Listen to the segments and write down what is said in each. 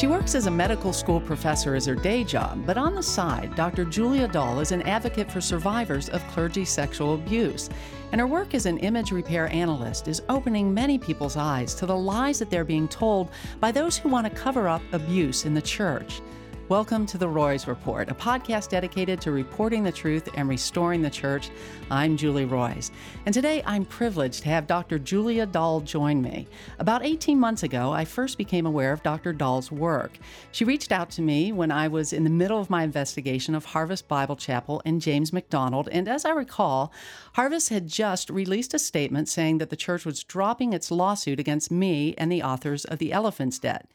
She works as a medical school professor as her day job, but on the side, Dr. Julia Dahl is an advocate for survivors of clergy sexual abuse, and her work as an image repair analyst is opening many people's eyes to the lies that they're being told by those who want to cover up abuse in the church. Welcome to The Roys Report, a podcast dedicated to reporting the truth and restoring the church. I'm Julie Roys, and today I'm privileged to have Dr. Julia Dahl join me. About 18 months ago, I first became aware of Dr. Dahl's work. She reached out to me when I was in the middle of my investigation of Harvest Bible Chapel and James MacDonald, and as I recall, Harvest had just released a statement saying that the church was dropping its lawsuit against me and the authors of The Elephant's Debt.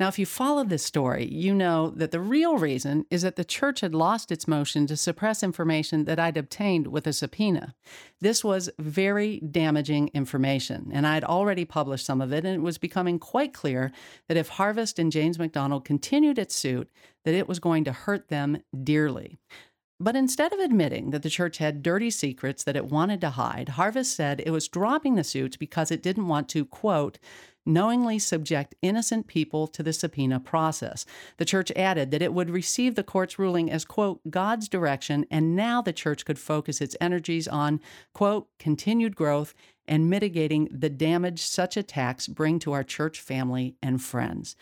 Now, if you follow this story, you know that the real reason is that the church had lost its motion to suppress information that I'd obtained with a subpoena. This was very damaging information, and I'd already published some of it, and it was becoming quite clear that if Harvest and James MacDonald continued its suit, that it was going to hurt them dearly. But instead of admitting that the church had dirty secrets that it wanted to hide, Harvest said it was dropping the suits because it didn't want to, quote, knowingly subject innocent people to the subpoena process. The church added that it would receive the court's ruling as, quote, God's direction, and now the church could focus its energies on, quote, continued growth and mitigating the damage such attacks bring to our church family and friends.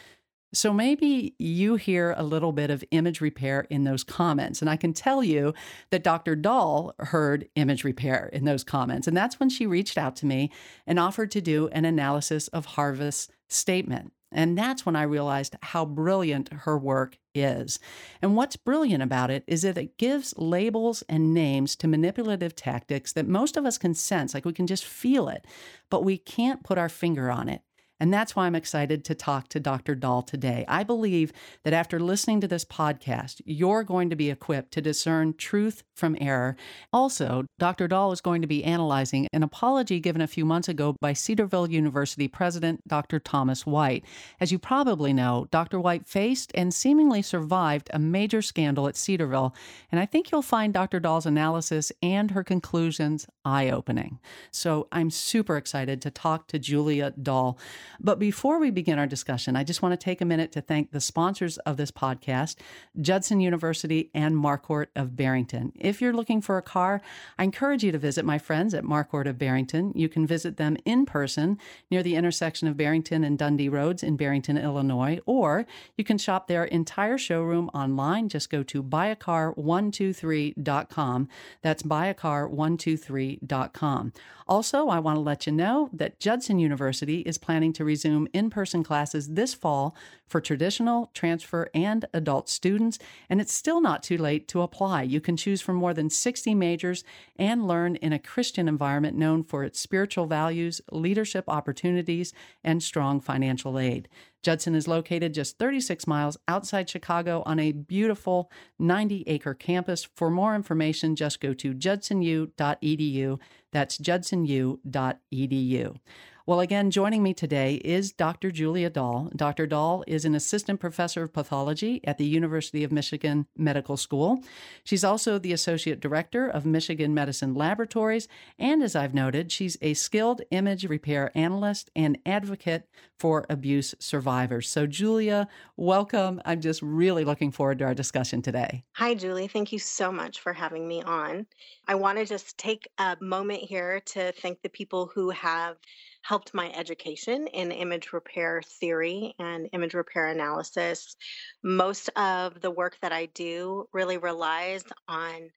So maybe you hear a little bit of image repair in those comments, and I can tell you that Dr. Dahl heard image repair in those comments, and that's when she reached out to me and offered to do an analysis of Harvest's statement. And that's when I realized how brilliant her work is. And what's brilliant about it is that it gives labels and names to manipulative tactics that most of us can sense, like we can just feel it, but we can't put our finger on it. And that's why I'm excited to talk to Dr. Dahl today. I believe that after listening to this podcast, you're going to be equipped to discern truth from error. Also, Dr. Dahl is going to be analyzing an apology given a few months ago by Cedarville University President Dr. Thomas White. As you probably know, Dr. White faced and seemingly survived a major scandal at Cedarville, and I think you'll find Dr. Dahl's analysis and her conclusions eye-opening. So I'm super excited to talk to Julia Dahl. But before we begin our discussion, I just want to take a minute to thank the sponsors of this podcast, Judson University and Marquardt of Barrington. If you're looking for a car, I encourage you to visit my friends at Marquardt of Barrington. You can visit them in person near the intersection of Barrington and Dundee Roads in Barrington, Illinois, or you can shop their entire showroom online. Just go to buyacar123.com. That's buyacar123.com. Also, I want to let you know that Judson University is planning to resume in-person classes this fall for traditional, transfer, and adult students, and it's still not too late to apply. You can choose from more than 60 majors and learn in a Christian environment known for its spiritual values, leadership opportunities, and strong financial aid. Judson is located just 36 miles outside Chicago on a beautiful 90-acre campus. For more information, just go to judsonu.edu. That's judsonu.edu. Well, again, joining me today is Dr. Julia Dahl. Dr. Dahl is an assistant professor of pathology at the University of Michigan Medical School. She's also the associate director of Michigan Medicine Laboratories, and as I've noted, she's a skilled image repair analyst and advocate for abuse survivors. So, Julia, welcome. I'm just really looking forward to our discussion today. Hi, Julie. Thank you so much for having me on. I want to just take a moment here to thank the people who have helped my education in image repair theory and image repair analysis. Most of the work that I do really relies on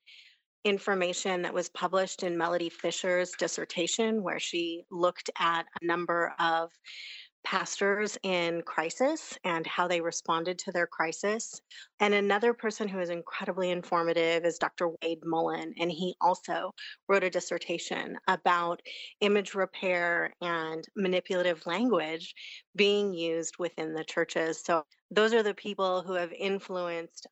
information that was published in Melody Fisher's dissertation, where she looked at a number of pastors in crisis and how they responded to their crisis. And another person who is incredibly informative is Dr. Wade Mullen, and he also wrote a dissertation about image repair and manipulative language being used within the churches. So those are the people who have influenced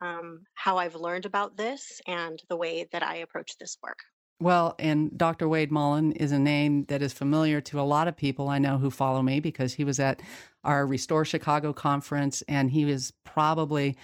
how I've learned about this and the way that I approach this work. Well, and Dr. Wade Mullen is a name that is familiar to a lot of people I know who follow me because he was at our Restore Chicago conference, and he is probably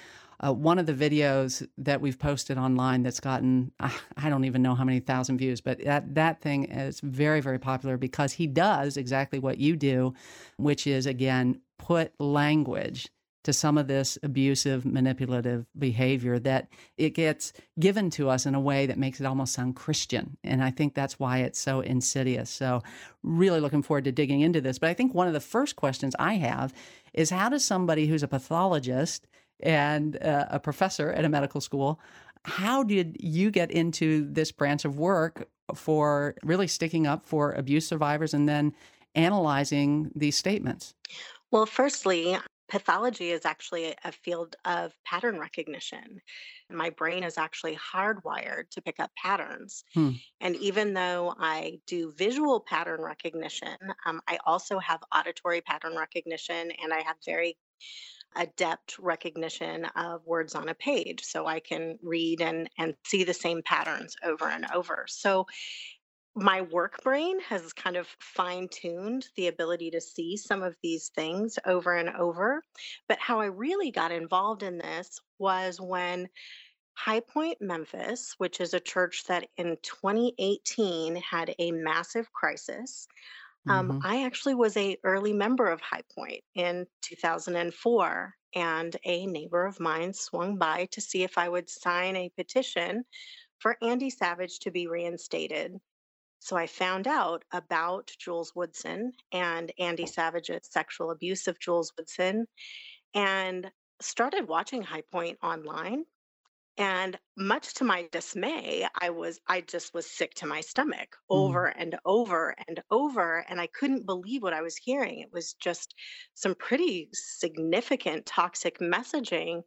one of the videos that we've posted online that's gotten, I don't even know how many thousand views, but that thing is very, very popular because he does exactly what you do, which is, again, put language to some of this abusive, manipulative behavior, that it gets given to us in a way that makes it almost sound Christian. And I think that's why it's so insidious. So really looking forward to digging into this. But I think one of the first questions I have is, how does somebody who's a pathologist and a professor at a medical school, how did you get into this branch of work for really sticking up for abuse survivors and then analyzing these statements? Well, firstly, pathology is actually a field of pattern recognition. My brain is actually hardwired to pick up patterns. And even though I do visual pattern recognition, I also have auditory pattern recognition, and I have very adept recognition of words on a page. So I can read and see the same patterns over and over. So my work brain has kind of fine-tuned the ability to see some of these things over and over. But how I really got involved in this was when High Point Memphis, which is a church that in 2018 had a massive crisis. I actually was an early member of High Point in 2004, and a neighbor of mine swung by to see if I would sign a petition for Andy Savage to be reinstated. So I found out about Jules Woodson and Andy Savage's sexual abuse of Jules Woodson, and started watching High Point online. And much to my dismay, I just was sick to my stomach over and over and over. And I couldn't believe what I was hearing. It was just some pretty significant toxic messaging.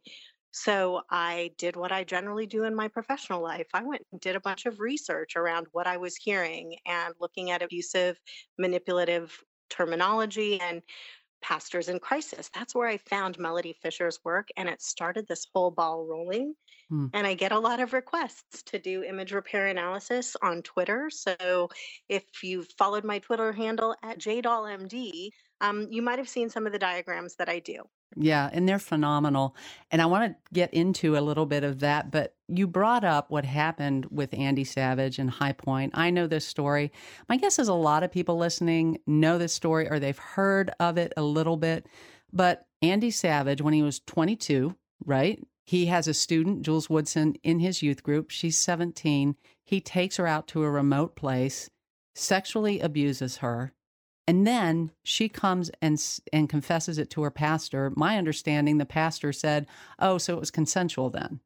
So I did what I generally do in my professional life. I went and did a bunch of research around what I was hearing and looking at abusive, manipulative terminology and pastors in crisis. That's where I found Melody Fisher's work, and it started this whole ball rolling. And I get a lot of requests to do image repair analysis on Twitter. So if you've followed my Twitter handle at JDALMD, you might have seen some of the diagrams that I do. Yeah, and they're phenomenal. And I want to get into a little bit of that, but you brought up what happened with Andy Savage and High Point. I know this story. My guess is a lot of people listening know this story, or they've heard of it a little bit. But Andy Savage, when he was 22, right? He has a student, Jules Woodson, in his youth group. She's 17. He takes her out to a remote place, sexually abuses her, and then she comes and confesses it to her pastor. My understanding, the pastor said, oh, so it was consensual then.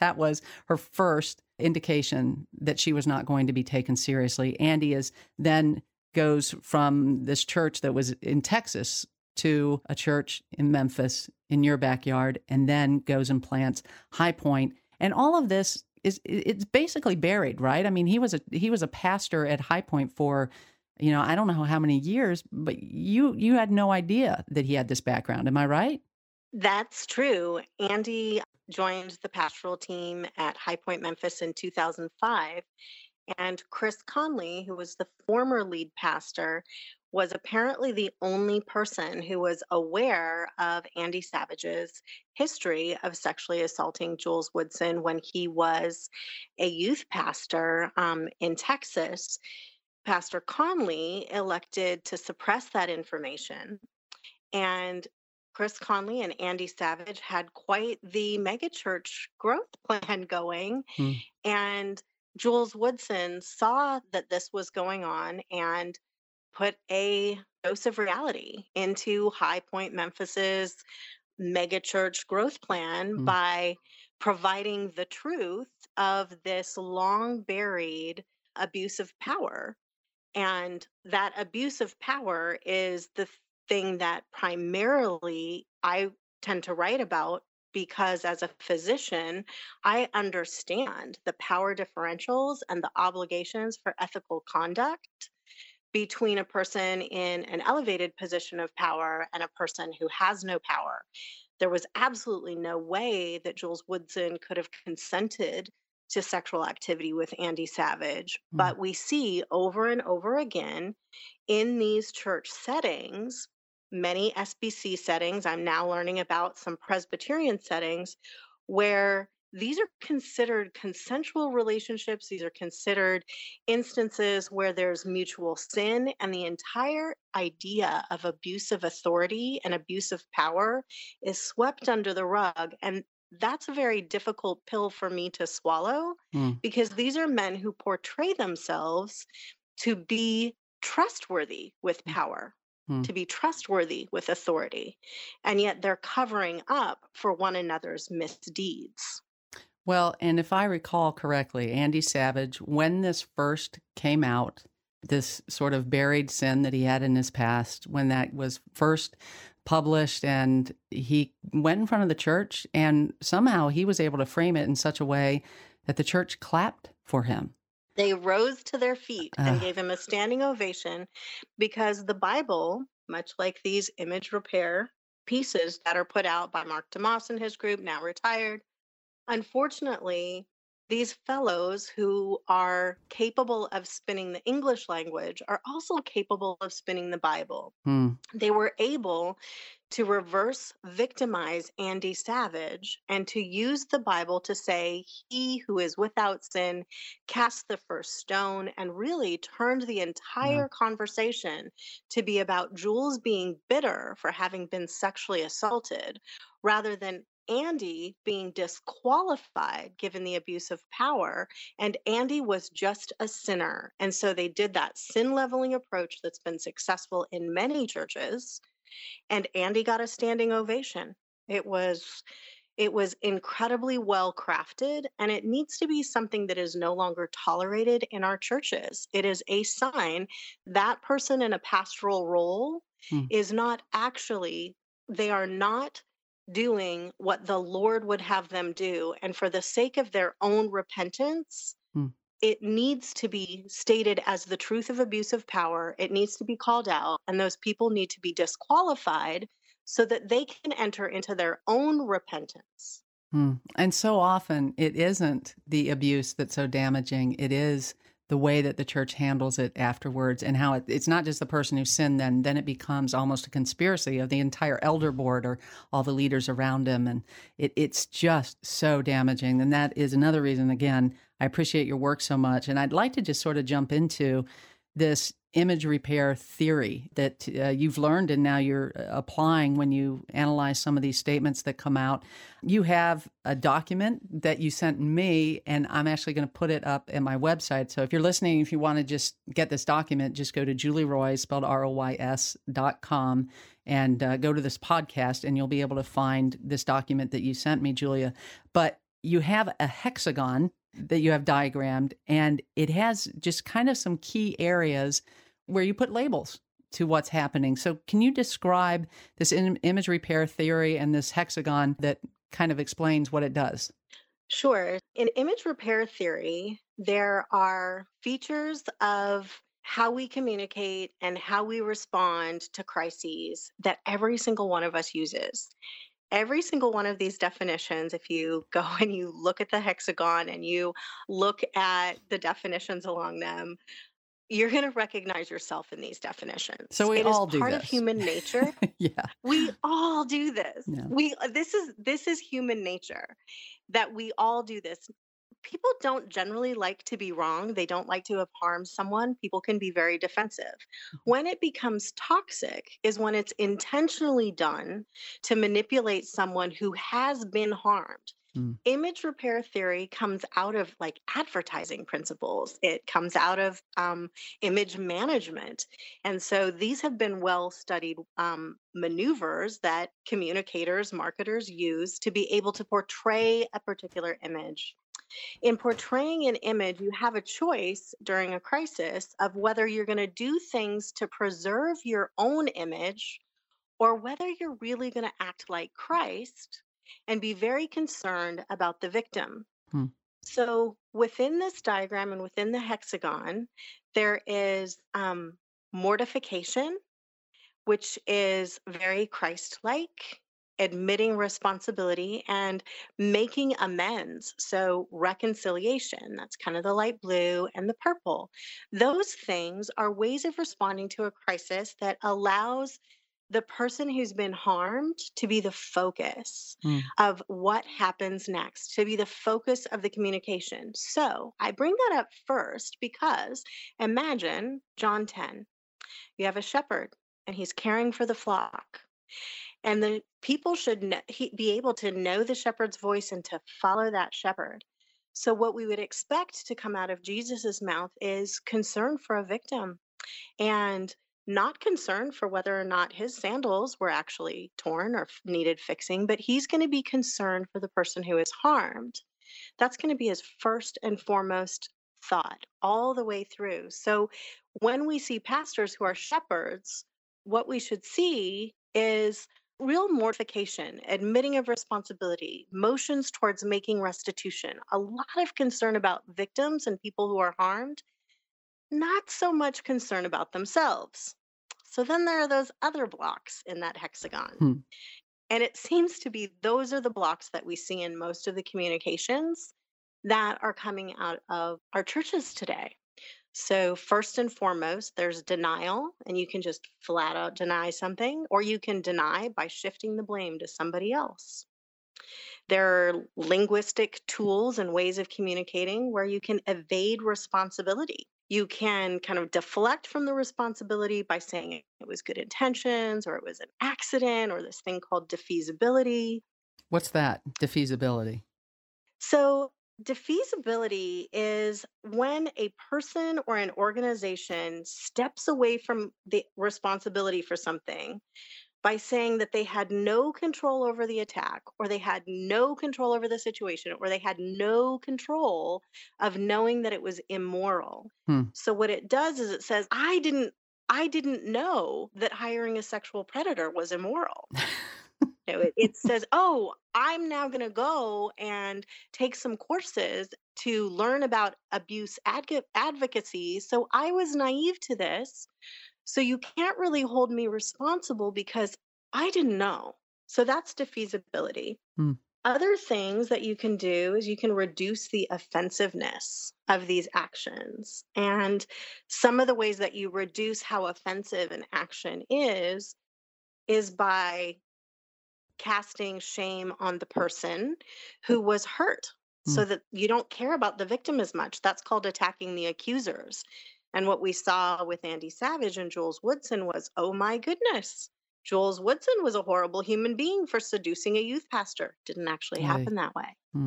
That was her first indication that she was not going to be taken seriously. Andy then goes from this church that was in Texas to a church in Memphis in your backyard, and then goes and plants High Point. And all of this it's basically buried, right? I mean, he was a pastor at High Point for, I don't know how many years, but you had no idea that he had this background. Am I right? That's true. Andy joined the pastoral team at High Point Memphis in 2005, and Chris Conley, who was the former lead pastor, was apparently the only person who was aware of Andy Savage's history of sexually assaulting Jules Woodson when he was a youth pastor in Texas. Pastor Conley elected to suppress that information, and Chris Conley and Andy Savage had quite the megachurch growth plan going, and Jules Woodson saw that this was going on and put a dose of reality into High Point Memphis's megachurch growth plan by providing the truth of this long-buried abuse of power. And that abuse of power is the thing that primarily I tend to write about, because as a physician, I understand the power differentials and the obligations for ethical conduct between a person in an elevated position of power and a person who has no power. There was absolutely no way that Jules Woodson could have consented to sexual activity with Andy Savage. But we see over and over again in these church settings, many SBC settings, I'm now learning about some Presbyterian settings, where these are considered consensual relationships. These are considered instances where there's mutual sin, and the entire idea of abuse of authority and abuse of power is swept under the rug. And that's a very difficult pill for me to swallow, because these are men who portray themselves to be trustworthy with power, to be trustworthy with authority, and yet they're covering up for one another's misdeeds. Well, and if I recall correctly, Andy Savage, when this first came out, this sort of buried sin that he had in his past, when that was first published, and he went in front of the church, and somehow he was able to frame it in such a way that the church clapped for him. They rose to their feet and gave him a standing ovation, because the Bible, much like these image repair pieces that are put out by Mark DeMoss and his group, now retired, unfortunately, these fellows who are capable of spinning the English language are also capable of spinning the Bible. They were able to reverse victimize Andy Savage and to use the Bible to say, he who is without sin cast the first stone, and really turned the entire conversation to be about Jules being bitter for having been sexually assaulted, rather than Andy being disqualified given the abuse of power, and Andy was just a sinner. And so they did that sin leveling approach that's been successful in many churches, and Andy got a standing ovation. It was incredibly well crafted, and it needs to be something that is no longer tolerated in our churches. It is a sign that person in a pastoral role is not actually, they are not doing what the Lord would have them do. And for the sake of their own repentance, it needs to be stated as the truth of abuse of power. It needs to be called out, and those people need to be disqualified so that they can enter into their own repentance. And so often it isn't the abuse that's so damaging. It is the way that the church handles it afterwards, and how it's not just the person who sinned then it becomes almost a conspiracy of the entire elder board or all the leaders around him, and it's just so damaging. And that is another reason, again, I appreciate your work so much. And I'd like to just sort of jump into this image repair theory that you've learned and now you're applying when you analyze some of these statements that come out. You have a document that you sent me, and I'm actually going to put it up at my website. So if you're listening, if you want to just get this document, just go to Julie Roys, spelled ROYS.com, and go to this podcast, and you'll be able to find this document that you sent me, Julia. But you have a hexagon that you have diagrammed, and it has just kind of some key areas where you put labels to what's happening. So can you describe this image repair theory and this hexagon that kind of explains what it does? Sure. In image repair theory, there are features of how we communicate and how we respond to crises that every single one of us uses. Every single one of these definitions, if you go and you look at the hexagon and you look at the definitions along them, you're going to recognize yourself in these definitions. So we all do this. It is part of human nature. Yeah. We all do this. Yeah. This is human nature, that we all do this. People don't generally like to be wrong. They don't like to have harmed someone. People can be very defensive. When it becomes toxic is when it's intentionally done to manipulate someone who has been harmed. Image repair theory comes out of like advertising principles. It comes out of image management. And so these have been well-studied maneuvers that communicators, marketers use to be able to portray a particular image. In portraying an image, you have a choice during a crisis of whether you're going to do things to preserve your own image, or whether you're really going to act like Christ and be very concerned about the victim. So within this diagram and within the hexagon, there is mortification, which is very Christ-like, admitting responsibility, and making amends. So reconciliation, that's kind of the light blue and the purple. Those things are ways of responding to a crisis that allows the person who's been harmed to be the focus of what happens next, to be the focus of the communication. So I bring that up first because imagine John 10. You have a shepherd and he's caring for the flock. And the people should be able to know the shepherd's voice and to follow that shepherd. So what we would expect to come out of Jesus's mouth is concern for a victim and not concerned for whether or not his sandals were actually torn or needed fixing, but he's going to be concerned for the person who is harmed. That's going to be his first and foremost thought all the way through. So when we see pastors who are shepherds, what we should see is real mortification, admitting of responsibility, motions towards making restitution, a lot of concern about victims and people who are harmed, not so much concern about themselves. So then there are those other blocks in that hexagon. And it seems to be those are the blocks that we see in most of the communications that are coming out of our churches today. So first and foremost, there's denial, and you can just flat out deny something, or you can deny by shifting the blame to somebody else. There are linguistic tools and ways of communicating where you can evade responsibility. You can kind of deflect from the responsibility by saying it was good intentions, or it was an accident, or this thing called defeasibility. What's that, defeasibility? So defeasibility is when a person or an organization steps away from the responsibility for something by saying that they had no control over the attack, or they had no control over the situation, or they had no control of knowing that it was immoral. So what it does is it says, I didn't know that hiring a sexual predator was immoral. It says, oh, I'm now going to go and take some courses to learn about abuse advocacy. So I was naive to this. So you can't really hold me responsible because I didn't know. So that's defeasibility. Other things that you can do is you can reduce the offensiveness of these actions. And some of the ways that you reduce how offensive an action is by casting shame on the person who was hurt so that you don't care about the victim as much. That's called attacking the accusers. And what we saw with Andy Savage and Jules Woodson was, oh my goodness, Jules Woodson was a horrible human being for seducing a youth pastor. Didn't actually happen that way.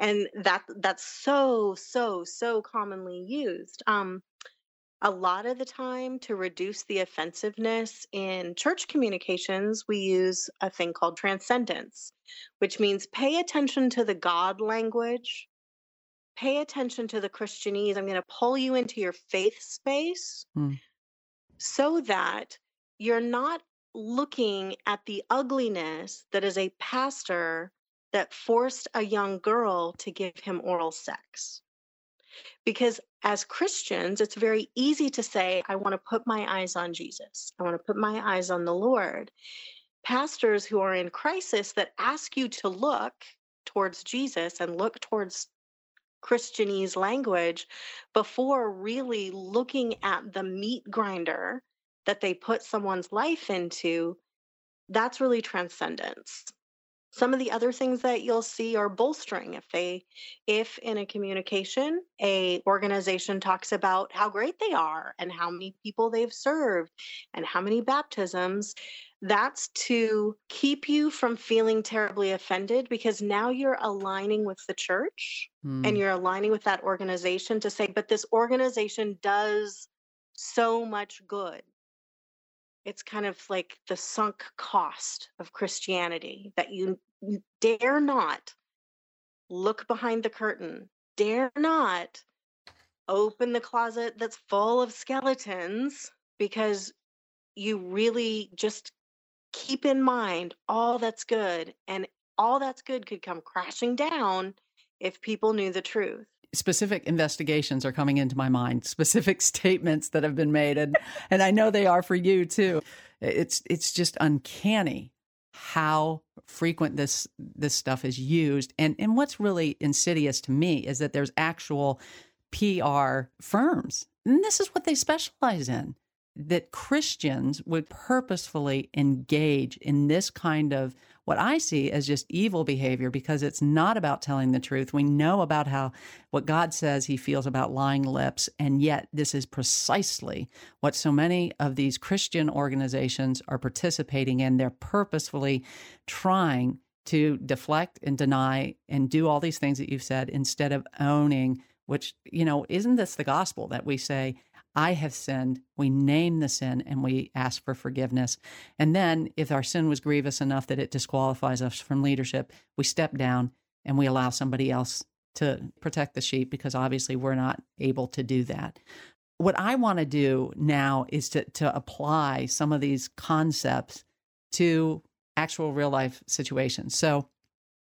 And that's so commonly used. A lot of the time to reduce the offensiveness in church communications, we use a thing called transcendence, which means pay attention to the God language, pay attention to the Christianese. I'm going to pull you into your faith space so that you're not looking at the ugliness that is a pastor that forced a young girl to give him oral sex. Because as Christians, it's very easy to say, I want to put my eyes on Jesus. I want to put my eyes on the Lord. Pastors who are in crisis that ask you to look towards Jesus and look towards Christianese language before really looking at the meat grinder that they put someone's life into, that's really transcendence. Some of the other things that you'll see are bolstering. If in a communication, a organization talks about how great they are and how many people they've served and how many baptisms, that's to keep you from feeling terribly offended because now you're aligning with the church and you're aligning with that organization to say, but this organization does so much good. It's kind of like the sunk cost of Christianity that you dare not look behind the curtain, dare not open the closet that's full of skeletons because you really just keep in mind all that's good, and all that's good could come crashing down if people knew the truth. Specific investigations are coming into my mind, specific statements that have been made. And I know they are for you too. It's just uncanny how frequent this stuff is used. And what's really insidious to me is that there's actual PR firms. And this is what they specialize in. that Christians would purposefully engage in this kind of what I see as just evil behavior, because it's not about telling the truth. We know about what God says he feels about lying lips, and yet this is precisely what so many of these Christian organizations are participating in. They're purposefully trying to deflect and deny and do all these things that you've said instead of owning, which, you know, isn't this the gospel that we say, I have sinned, we name the sin, and we ask for forgiveness. And then if our sin was grievous enough that it disqualifies us from leadership, we step down and we allow somebody else to protect the sheep, because obviously we're not able to do that. What I want to do now is to apply some of these concepts to actual real-life situations. So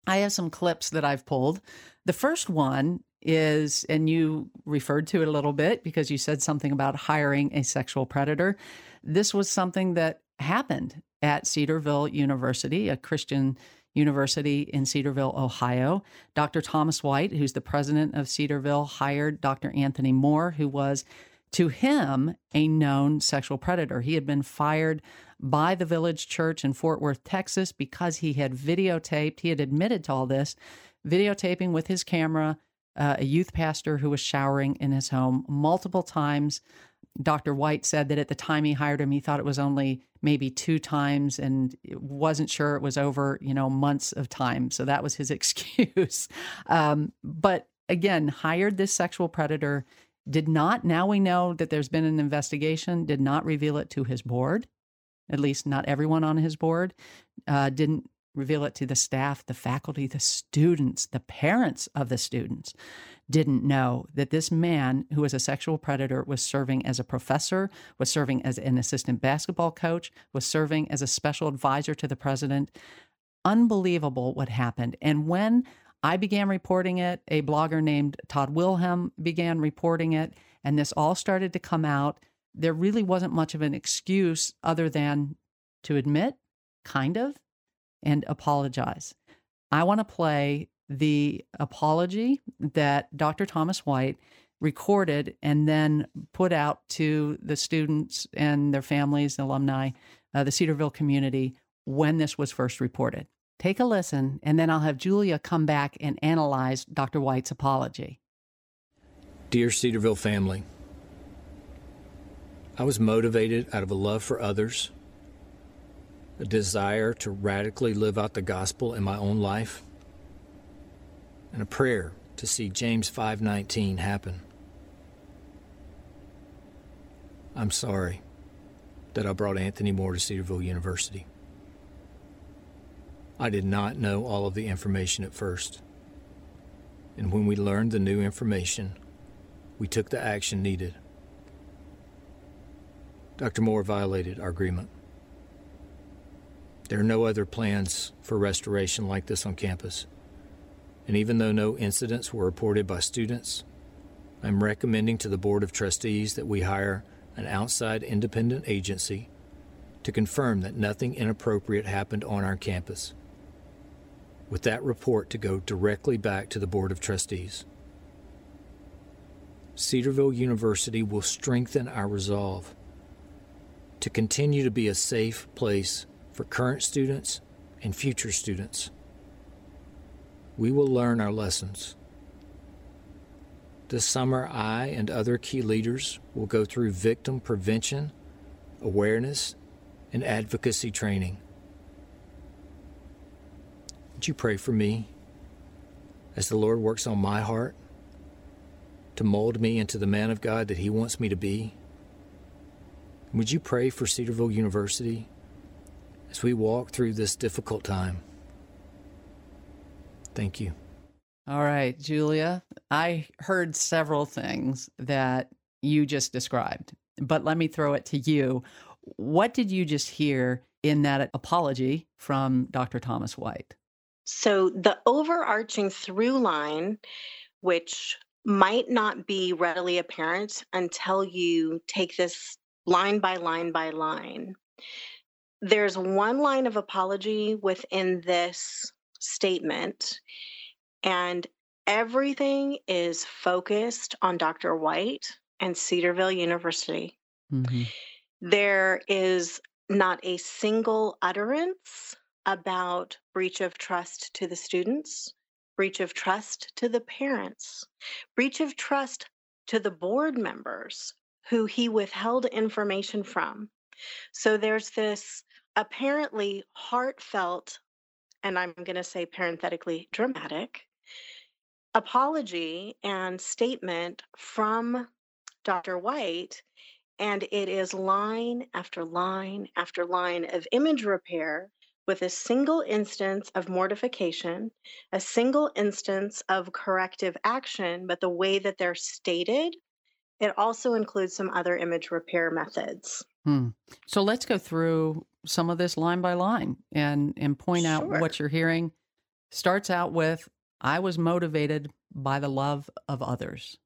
I have some clips that I've pulled. The first one is, and you referred to it a little bit because you said something about hiring a sexual predator. This was something that happened at Cedarville University, a Christian university in Cedarville, Ohio. Dr. Thomas White, who's the president of Cedarville, hired Dr. Anthony Moore, who was, to him, a known sexual predator. He had been fired by the Village Church in Fort Worth, Texas, because he had videotaped, he had admitted to all this, videotaping with his camera, a youth pastor who was showering in his home multiple times. Dr. White said that at the time he hired him, he thought it was only maybe 2 times and wasn't sure it was over, you know, months of time. So that was his excuse. But again, hired this sexual predator, did not, now we know that there's been an investigation, did not reveal it to his board, at least not everyone on his board, didn't reveal it to the staff, the faculty, the students, the parents of the students didn't know that this man who was a sexual predator was serving as a professor, was serving as an assistant basketball coach, was serving as a special advisor to the president. Unbelievable what happened. And when I began reporting it, a blogger named Todd Wilhelm began reporting it, and this all started to come out. There really wasn't much of an excuse other than to admit, kind of, and apologize. I want to play the apology that Dr. Thomas White recorded and then put out to the students and their families, the alumni, the Cedarville community, when this was first reported. Take a listen, and then I'll have Julia come back and analyze Dr. White's apology. Dear Cedarville family, I was motivated out of a love for others, a desire to radically live out the gospel in my own life, and a prayer to see James 5:19 happen. I'm sorry that I brought Anthony Moore to Cedarville University. I did not know all of the information at first, and when we learned the new information, we took the action needed. Dr. Moore violated our agreement. There are no other plans for restoration like this on campus, and even though no incidents were reported by students, I'm recommending to the Board of Trustees that we hire an outside independent agency to confirm that nothing inappropriate happened on our campus, with that report to go directly back to the Board of Trustees. Cedarville University will strengthen our resolve to continue to be a safe place for current students and future students. We will learn our lessons. This summer, I and other key leaders will go through victim prevention, awareness, and advocacy training. Would you pray for me as the Lord works on my heart to mold me into the man of God that He wants me to be? Would you pray for Cedarville University as we walk through this difficult time? Thank you. All right, Julia, I heard several things that you just described, but let me throw it to you. What did you just hear in that apology from Dr. Thomas White? So the overarching through line, which might not be readily apparent until you take this line by line by line, there's one line of apology within this statement, and everything is focused on Dr. White and Cedarville University. Mm-hmm. There is not a single utterance about breach of trust to the students, breach of trust to the parents, breach of trust to the board members who he withheld information from. So there's this apparently heartfelt, and I'm going to say parenthetically dramatic, apology and statement from Dr. White, and it is line after line after line of image repair with a single instance of mortification, a single instance of corrective action, but the way that they're stated, it also includes some other image repair methods. So let's go through some of this line by line and point out what you're hearing. Starts out with, I was motivated by the love of others.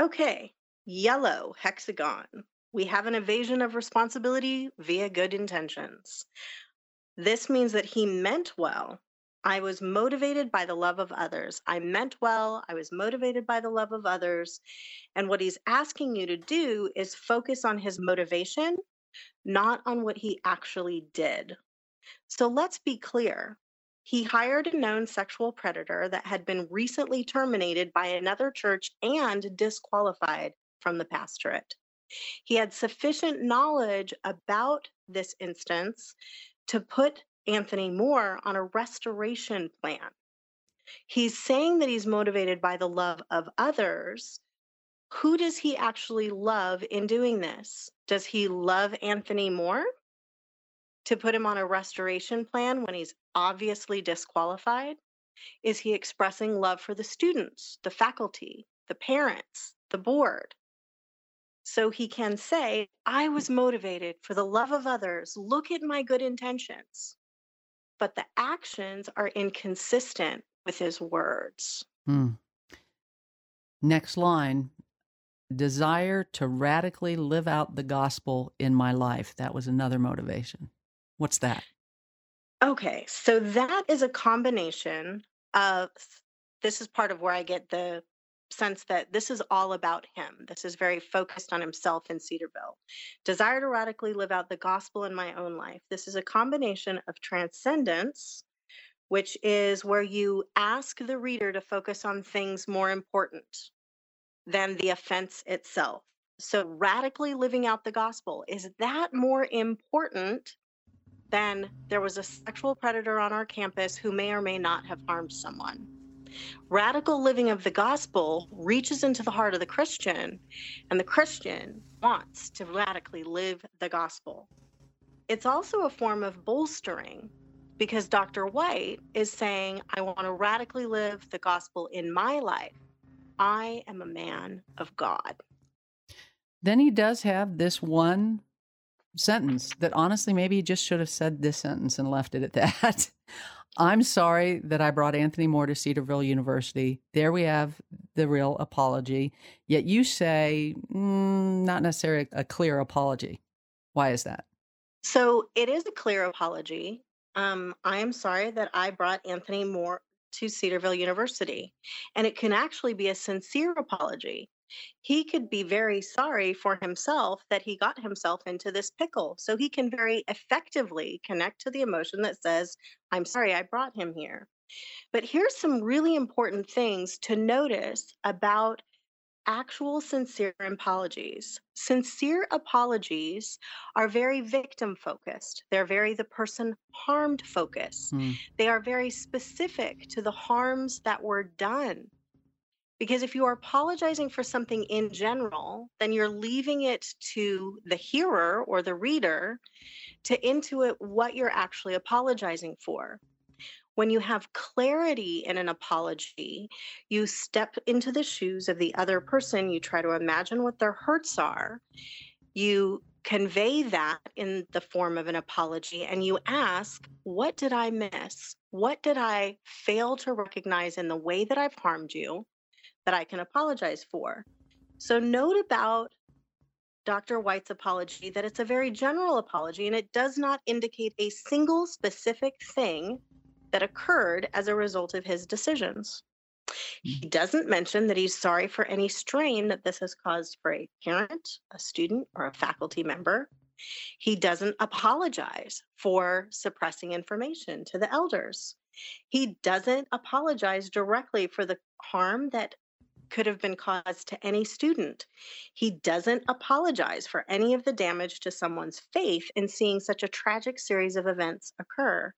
Okay. Yellow hexagon. We have an evasion of responsibility via good intentions. This means that he meant well. I was motivated by the love of others. I meant well. I was motivated by the love of others. And what he's asking you to do is focus on his motivation, not on what he actually did. So let's be clear. He hired a known sexual predator that had been recently terminated by another church and disqualified from the pastorate. He had sufficient knowledge about this instance to put Anthony Moore on a restoration plan. He's saying that he's motivated by the love of others. Who does he actually love in doing this? Does he love Anthony Moore to put him on a restoration plan when he's obviously disqualified? Is he expressing love for the students, the faculty, the parents, the board? So he can say, I was motivated for the love of others. Look at my good intentions. But the actions are inconsistent with his words. Next line, desire to radically live out the gospel in my life. That was another motivation. What's that? Okay, so that is a combination of, this is part of where I get the sense that this is all about him. This is very focused on himself in Cedarville. Desire to radically live out the gospel in my own life. This is a combination of transcendence, which is where you ask the reader to focus on things more important than the offense itself. So radically living out the gospel, is that more important than there was a sexual predator on our campus who may or may not have harmed someone? Radical living of the gospel reaches into the heart of the Christian, and the Christian wants to radically live the gospel. It's also a form of bolstering, because Dr. White is saying, I want to radically live the gospel in my life. I am a man of God. Then he does have this one sentence that honestly, maybe he just should have said this sentence and left it at that. I'm sorry that I brought Anthony Moore to Cedarville University. There we have the real apology. Yet you say, not necessarily a clear apology. Why is that? So it is a clear apology. I am sorry that I brought Anthony Moore to Cedarville University. And it can actually be a sincere apology. He could be very sorry for himself that he got himself into this pickle. So he can very effectively connect to the emotion that says, I'm sorry I brought him here. But here's some really important things to notice about actual sincere apologies. Sincere apologies are very victim-focused. They're very the person harmed focus. They are very specific to the harms that were done. Because if you are apologizing for something in general, then you're leaving it to the hearer or the reader to intuit what you're actually apologizing for. When you have clarity in an apology, you step into the shoes of the other person. You try to imagine what their hurts are. You convey that in the form of an apology, and you ask, what did I miss? What did I fail to recognize in the way that I've harmed you that I can apologize for? So note about Dr. White's apology that it's a very general apology, and it does not indicate a single specific thing that occurred as a result of his decisions. He doesn't mention that he's sorry for any strain that this has caused for a parent, a student, or a faculty member. He doesn't apologize for suppressing information to the elders. He doesn't apologize directly for the harm that could have been caused to any student. He doesn't apologize for any of the damage to someone's faith in seeing such a tragic series of events occur.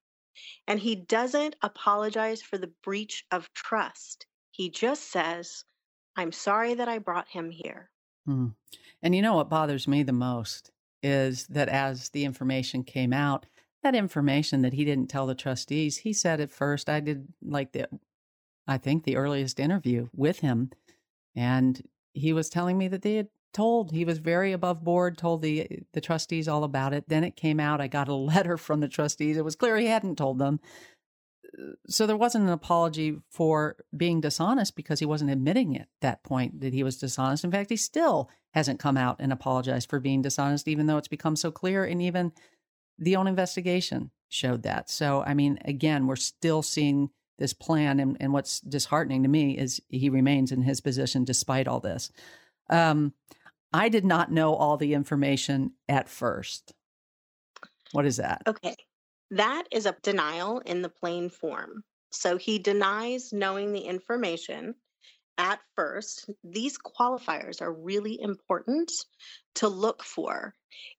And he doesn't apologize for the breach of trust. He just says, I'm sorry that I brought him here. Mm. And you know what bothers me the most is that as the information came out, that information that he didn't tell the trustees, he said at first, I did like the, I think the earliest interview with him. And he was telling me that they had told, he was very above board, told the trustees all about it. Then it came out, I got a letter from the trustees. It was clear he hadn't told them. So there wasn't an apology for being dishonest because he wasn't admitting at that point that he was dishonest. In fact, he still hasn't come out and apologized for being dishonest, even though it's become so clear. And even the own investigation showed that. So, I mean, again, we're still seeing this plan. And what's disheartening to me is he remains in his position despite all this. I did not know all the information at first. What is that? Okay. That is a denial in the plain form. So he denies knowing the information at first. These qualifiers are really important to look for.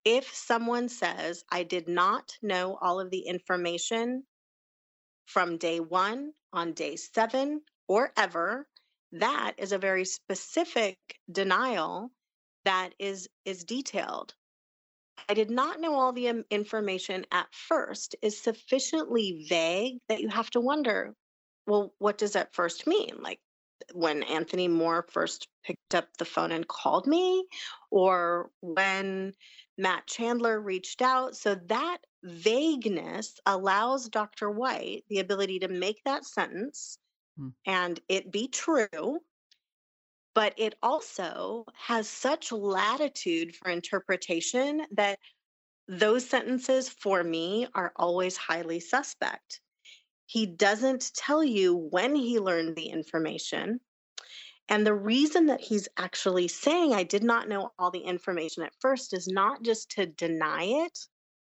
If someone says, I did not know all of the information from day one, on day seven, or ever, that is a very specific denial that is detailed. I did not know all the information at first is sufficiently vague that you have to wonder, well, what does that first mean? Like when Anthony Moore first picked up the phone and called me, or when Matt Chandler reached out. So that vagueness allows Dr. White the ability to make that sentence and it be true. But it also has such latitude for interpretation that those sentences for me are always highly suspect. He doesn't tell you when he learned the information. And the reason that he's actually saying, I did not know all the information at first, is not just to deny it,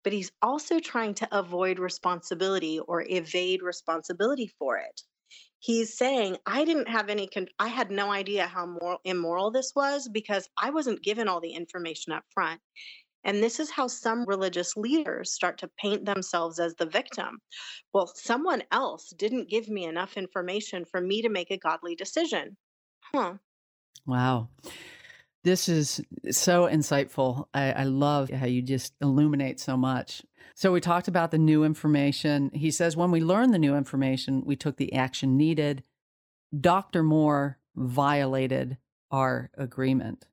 but he's also trying to avoid responsibility or evade responsibility for it. He's saying, I had no idea how immoral this was because I wasn't given all the information up front. And this is how some religious leaders start to paint themselves as the victim. Well, someone else didn't give me enough information for me to make a godly decision. Huh. Wow. This is so insightful. I love how you just illuminate so much. So we talked about the new information. He says, when we learned the new information, we took the action needed. Dr. Moore violated our agreement.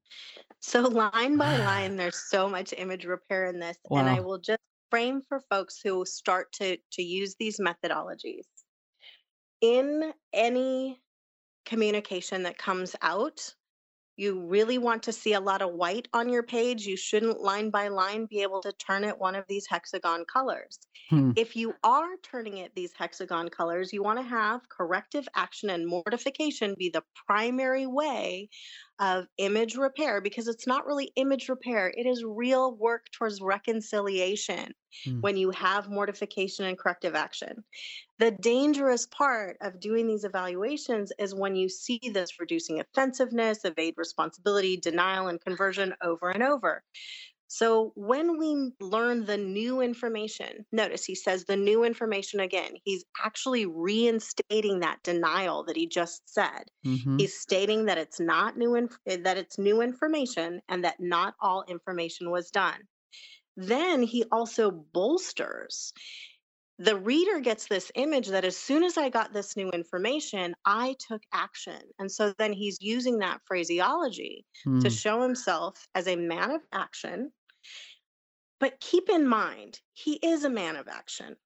So line by line, there's so much image repair in this. Wow. And I will just frame for folks who start to use these methodologies. In any communication that comes out, you really want to see a lot of white on your page. You shouldn't line by line be able to turn it one of these hexagon colors. If you are turning it these hexagon colors, you want to have corrective action and mortification be the primary way of image repair, because it's not really image repair. It is real work towards reconciliation when you have mortification and corrective action. The dangerous part of doing these evaluations is when you see this reducing offensiveness, evade responsibility, denial, and conversion over and over. So when we learn the new information, notice he says the new information again, he's actually reinstating that denial that he just said. He's stating that it's not new, that it's new information and that not all information was done. Then he also bolsters. The reader gets this image that as soon as I got this new information, I took action. And so then he's using that phraseology to show himself as a man of action. But keep in mind, he is a man of action.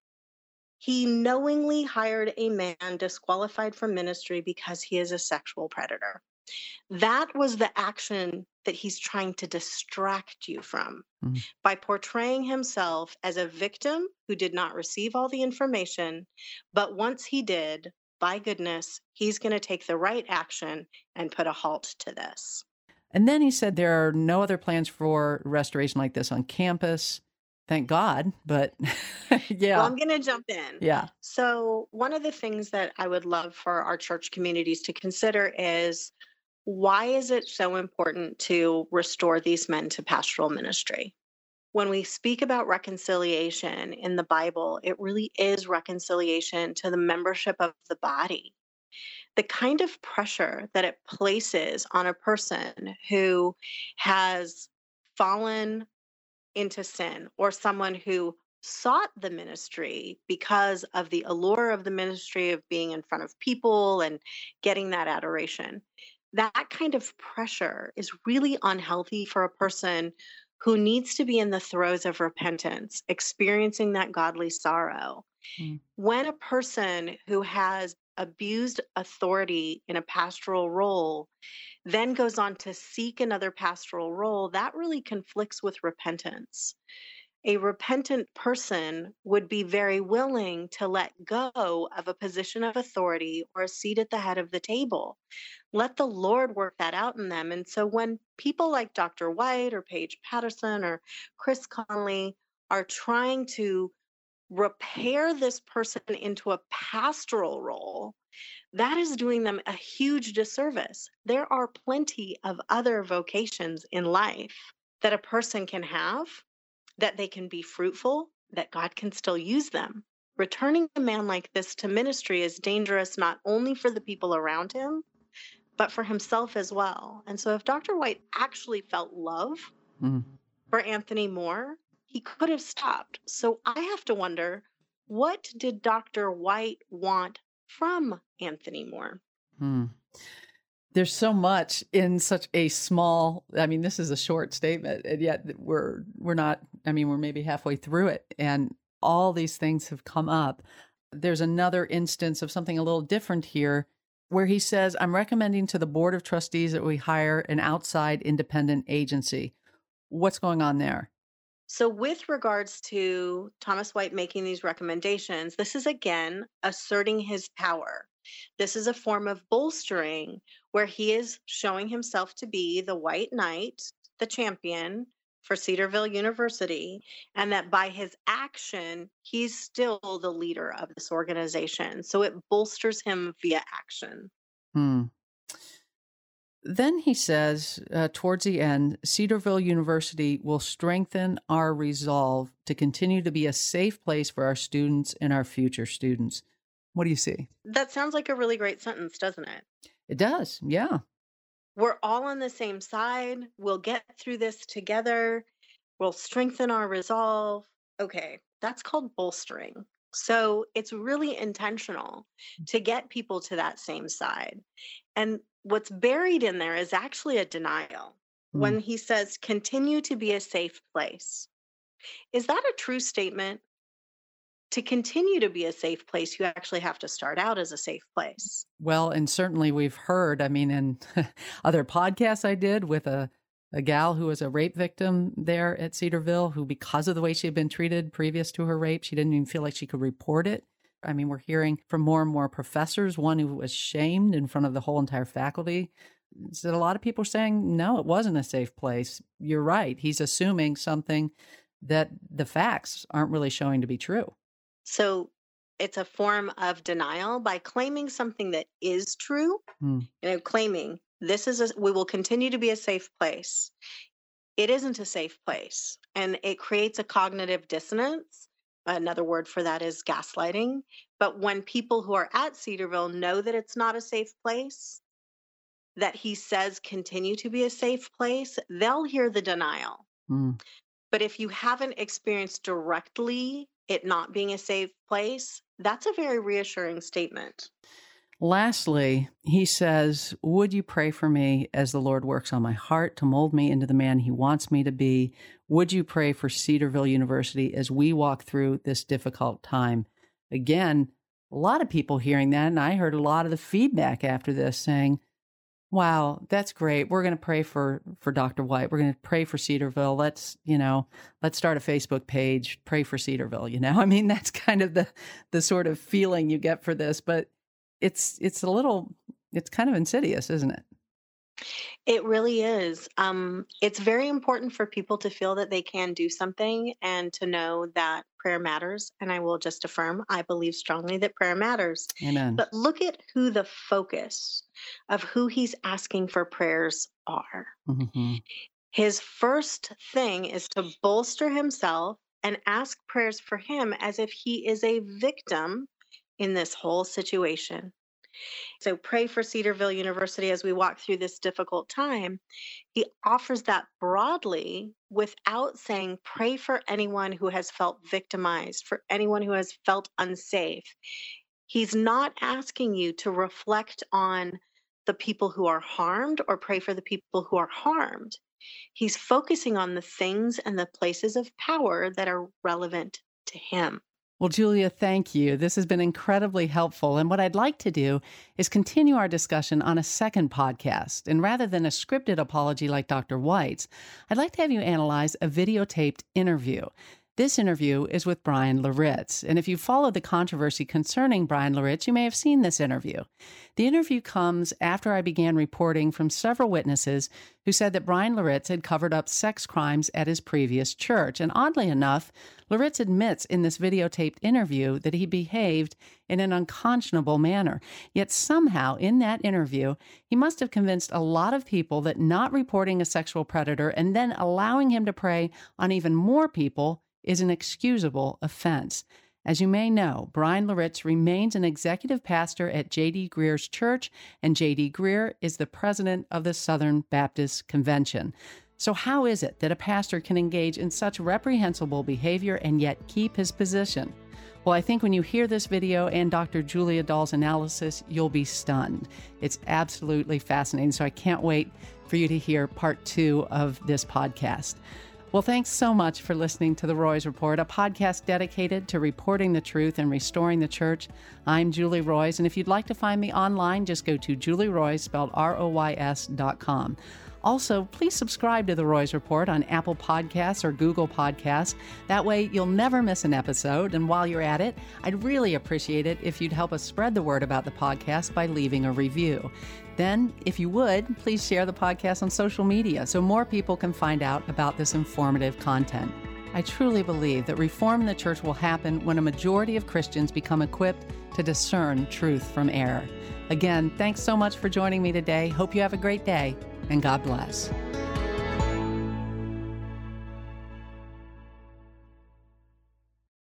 He knowingly hired a man disqualified from ministry because he is a sexual predator. That was the action that he's trying to distract you from by portraying himself as a victim who did not receive all the information, but once he did, by goodness, he's going to take the right action and put a halt to this. And then he said there are no other plans for restoration like this on campus. Thank God, but yeah. Well, I'm going to jump in. Yeah. So one of the things that I would love for our church communities to consider is, why is it so important to restore these men to pastoral ministry? When we speak about reconciliation in the Bible, it really is reconciliation to the membership of the body. The kind of pressure that it places on a person who has fallen into sin, or someone who sought the ministry because of the allure of the ministry, of being in front of people and getting that adoration, that kind of pressure is really unhealthy for a person who needs to be in the throes of repentance, experiencing that godly sorrow. Mm. When a person who has abused authority in a pastoral role then goes on to seek another pastoral role, that really conflicts with repentance. A repentant person would be very willing to let go of a position of authority or a seat at the head of the table. Let the Lord work that out in them. And so when people like Dr. White or Paige Patterson or Chris Conley are trying to repair this person into a pastoral role, that is doing them a huge disservice. There are plenty of other vocations in life that a person can have, that they can be fruitful, that God can still use them. Returning a man like this to ministry is dangerous not only for the people around him, but for himself as well. And so if Dr. White actually felt love for Anthony Moore, he could have stopped. So I have to wonder, what did Dr. White want from Anthony Moore? There's so much in such a small, I mean, this is a short statement, and yet we're not, I mean, we're maybe halfway through it, and all these things have come up. There's another instance of something a little different here, where he says, I'm recommending to the board of trustees that we hire an outside independent agency. What's going on there? So with regards to Thomas White making these recommendations, this is, again, asserting his power. This is a form of bolstering where he is showing himself to be the white knight, the champion for Cedarville University, and that by his action, he's still the leader of this organization. So it bolsters him via action. Then he says, towards the end, Cedarville University will strengthen our resolve to continue to be a safe place for our students and our future students. What do you see? That sounds like a really great sentence, doesn't it? It does, yeah. We're all on the same side. We'll get through this together. We'll strengthen our resolve. Okay, that's called bolstering. So it's really intentional to get people to that same side. And what's buried in there is actually a denial. When he says, continue to be a safe place. Is that a true statement? To continue to be a safe place, you actually have to start out as a safe place. Well, and certainly we've heard, I mean, in other podcasts I did with a gal who was a rape victim there at Cedarville, who, because of the way she had been treated previous to her rape, she didn't even feel like she could report it. I mean, we're hearing from more and more professors, one who was shamed in front of the whole entire faculty. So a lot of people are saying, no, it wasn't a safe place. You're right. He's assuming something that the facts aren't really showing to be true. So it's a form of denial by claiming something that is true, you know, claiming this is, we will continue to be a safe place. It isn't a safe place, and it creates a cognitive dissonance. Another word for that is gaslighting. But when people who are at Cedarville know that it's not a safe place, that he says continue to be a safe place, they'll hear the denial. But if you haven't experienced directly it not being a safe place, that's a very reassuring statement. Lastly, he says, would you pray for me as the Lord works on my heart to mold me into the man he wants me to be? Would you pray for Cedarville University as we walk through this difficult time? Again, a lot of people hearing that, and I heard a lot of the feedback after this saying, wow, that's great. We're going to pray for Dr. White. We're going to pray for Cedarville. Let's, you know, let's start a Facebook page, pray for Cedarville, you know? I mean, that's kind of the sort of feeling you get for this. But it's kind of insidious, isn't it? It really is. It's very important for people to feel that they can do something and to know that prayer matters. And I will just affirm, I believe strongly that prayer matters. Amen. But look at who the focus of who he's asking for prayers are. Mm-hmm. His first thing is to bolster himself and ask prayers for him as if he is a victim in this whole situation. So pray for Cedarville University as we walk through this difficult time. He offers that broadly without saying, pray for anyone who has felt victimized, for anyone who has felt unsafe. He's not asking you to reflect on the people who are harmed or pray for the people who are harmed. He's focusing on the things and the places of power that are relevant to him. Well, Julia, thank you. This has been incredibly helpful. And what I'd like to do is continue our discussion on a second podcast. And rather than a scripted apology like Dr. White's, I'd like to have you analyze a videotaped interview. This interview is with Bryan Loritts. And if you follow the controversy concerning Bryan Loritts, you may have seen this interview. The interview comes after I began reporting from several witnesses who said that Bryan Loritts had covered up sex crimes at his previous church. And oddly enough, Loritts admits in this videotaped interview that he behaved in an unconscionable manner. Yet somehow in that interview, he must have convinced a lot of people that not reporting a sexual predator and then allowing him to prey on even more people is an excusable offense. As you may know, Bryan Loritts remains an executive pastor at J.D. Greer's church, and J.D. Greer is the president of the Southern Baptist Convention. So how is it that a pastor can engage in such reprehensible behavior and yet keep his position? Well, I think when you hear this video and Dr. Julia Dahl's analysis, you'll be stunned. It's absolutely fascinating, so I can't wait for you to hear part 2 of this podcast. Well, thanks so much for listening to The Roys Report, a podcast dedicated to reporting the truth and restoring the church. I'm Julie Roys, and if you'd like to find me online, just go to julieroys, spelled ROYS.com. Also, please subscribe to The Roys Report on Apple Podcasts or Google Podcasts. That way, you'll never miss an episode. And while you're at it, I'd really appreciate it if you'd help us spread the word about the podcast by leaving a review. Then, if you would, please share the podcast on social media so more people can find out about this informative content. I truly believe that reform in the church will happen when a majority of Christians become equipped to discern truth from error. Again, thanks so much for joining me today. Hope you have a great day, and God bless.